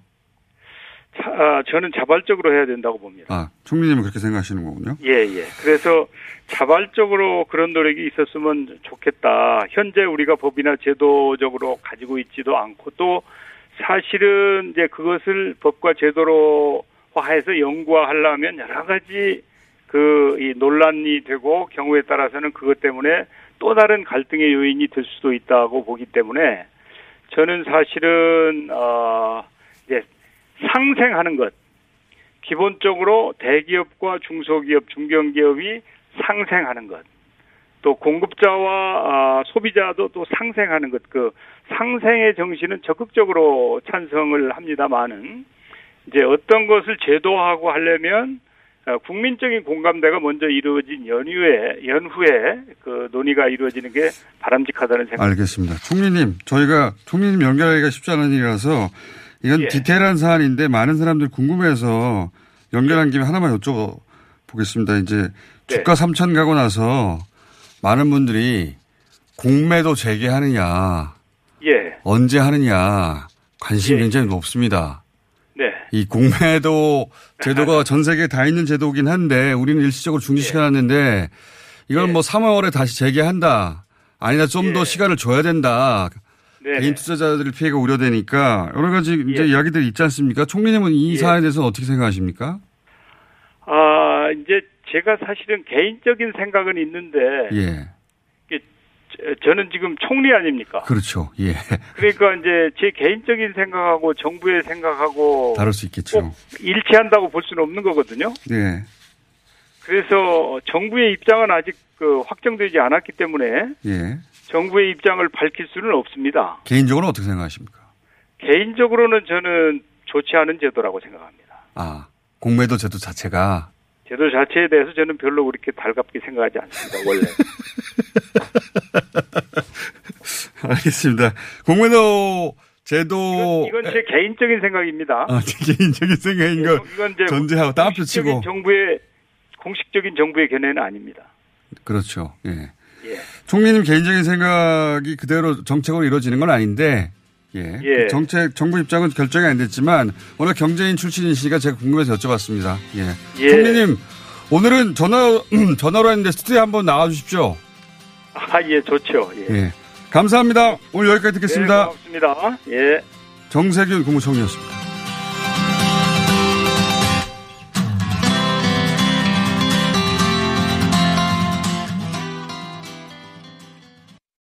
저는 자발적으로 해야 된다고 봅니다. 아, 총리님은 그렇게 생각하시는 거군요. 예. 그래서 자발적으로 그런 노력이 있었으면 좋겠다. 현재 우리가 법이나 제도적으로 가지고 있지도 않고 또 사실은 이제 그것을 법과 제도로 화해서 연구하려면 여러 가지 그 이 논란이 되고 경우에 따라서는 그것 때문에 또 다른 갈등의 요인이 될 수도 있다고 보기 때문에 저는 사실은 이제 상생하는 것 기본적으로 대기업과 중소기업, 중견기업이 상생하는 것 또 공급자와 소비자도 또 상생하는 것 그 상생의 정신은 적극적으로 찬성을 합니다만은. 이제 어떤 것을 제도하고 하려면 국민적인 공감대가 먼저 이루어진 연후에 그 논의가 이루어지는 게 바람직하다는 생각입니다. 알겠습니다. 총리님, 저희가 총리님 연결하기가 쉽지 않은 일이라서 이건 예. 디테일한 사안인데 많은 사람들이 궁금해서 연결한 김에 하나만 여쭤보겠습니다. 이제 주가 3천 가고 나서 많은 분들이 공매도 재개하느냐, 언제 하느냐 관심이 굉장히 높습니다. 네. 이 공매도 제도가 전 세계에 다 있는 제도긴 한데 우리는 일시적으로 중지시켜놨는데 이걸 뭐 3월에 다시 재개한다. 아니나 좀 더 시간을 줘야 된다. 개인 투자자들의 피해가 우려되니까 여러 가지 이제 이야기들이 있지 않습니까? 총리님은 이 사안에 대해서는 어떻게 생각하십니까? 아, 이제 제가 사실은 개인적인 생각은 있는데 저는 지금 총리 아닙니까? 그렇죠. 예. 그러니까 이제 제 개인적인 생각하고 정부의 생각하고 다를 수 있겠죠. 꼭 일치한다고 볼 수는 없는 거거든요. 예. 그래서 정부의 입장은 아직 그 확정되지 않았기 때문에 정부의 입장을 밝힐 수는 없습니다. 개인적으로는 어떻게 생각하십니까? 개인적으로는 저는 좋지 않은 제도라고 생각합니다. 아, 공매도 제도 자체가? 제도 자체에 대해서 저는 별로 그렇게 달갑게 생각하지 않습니다. 원래. 알겠습니다. 공매도 제도 이건 제 개인적인 생각입니다. 아, 제 개인적인 생각인 걸 전제하고 따옴표 치고 공식적인 정부의 견해는 아닙니다. 그렇죠. 예. 총리님 개인적인 생각이 그대로 정책으로 이루어지는 건 아닌데 정책 정부 입장은 결정이 안 됐지만 워낙 경제인 출신이시니까 제가 궁금해서 여쭤봤습니다. 총리님 오늘은 전화로 했는데 스튜디오 한번 나와주십시오. 아, 예, 좋죠. 감사합니다. 오늘 여기까지 듣겠습니다. 네, 고맙습니다. 정세균 국무총리였습니다.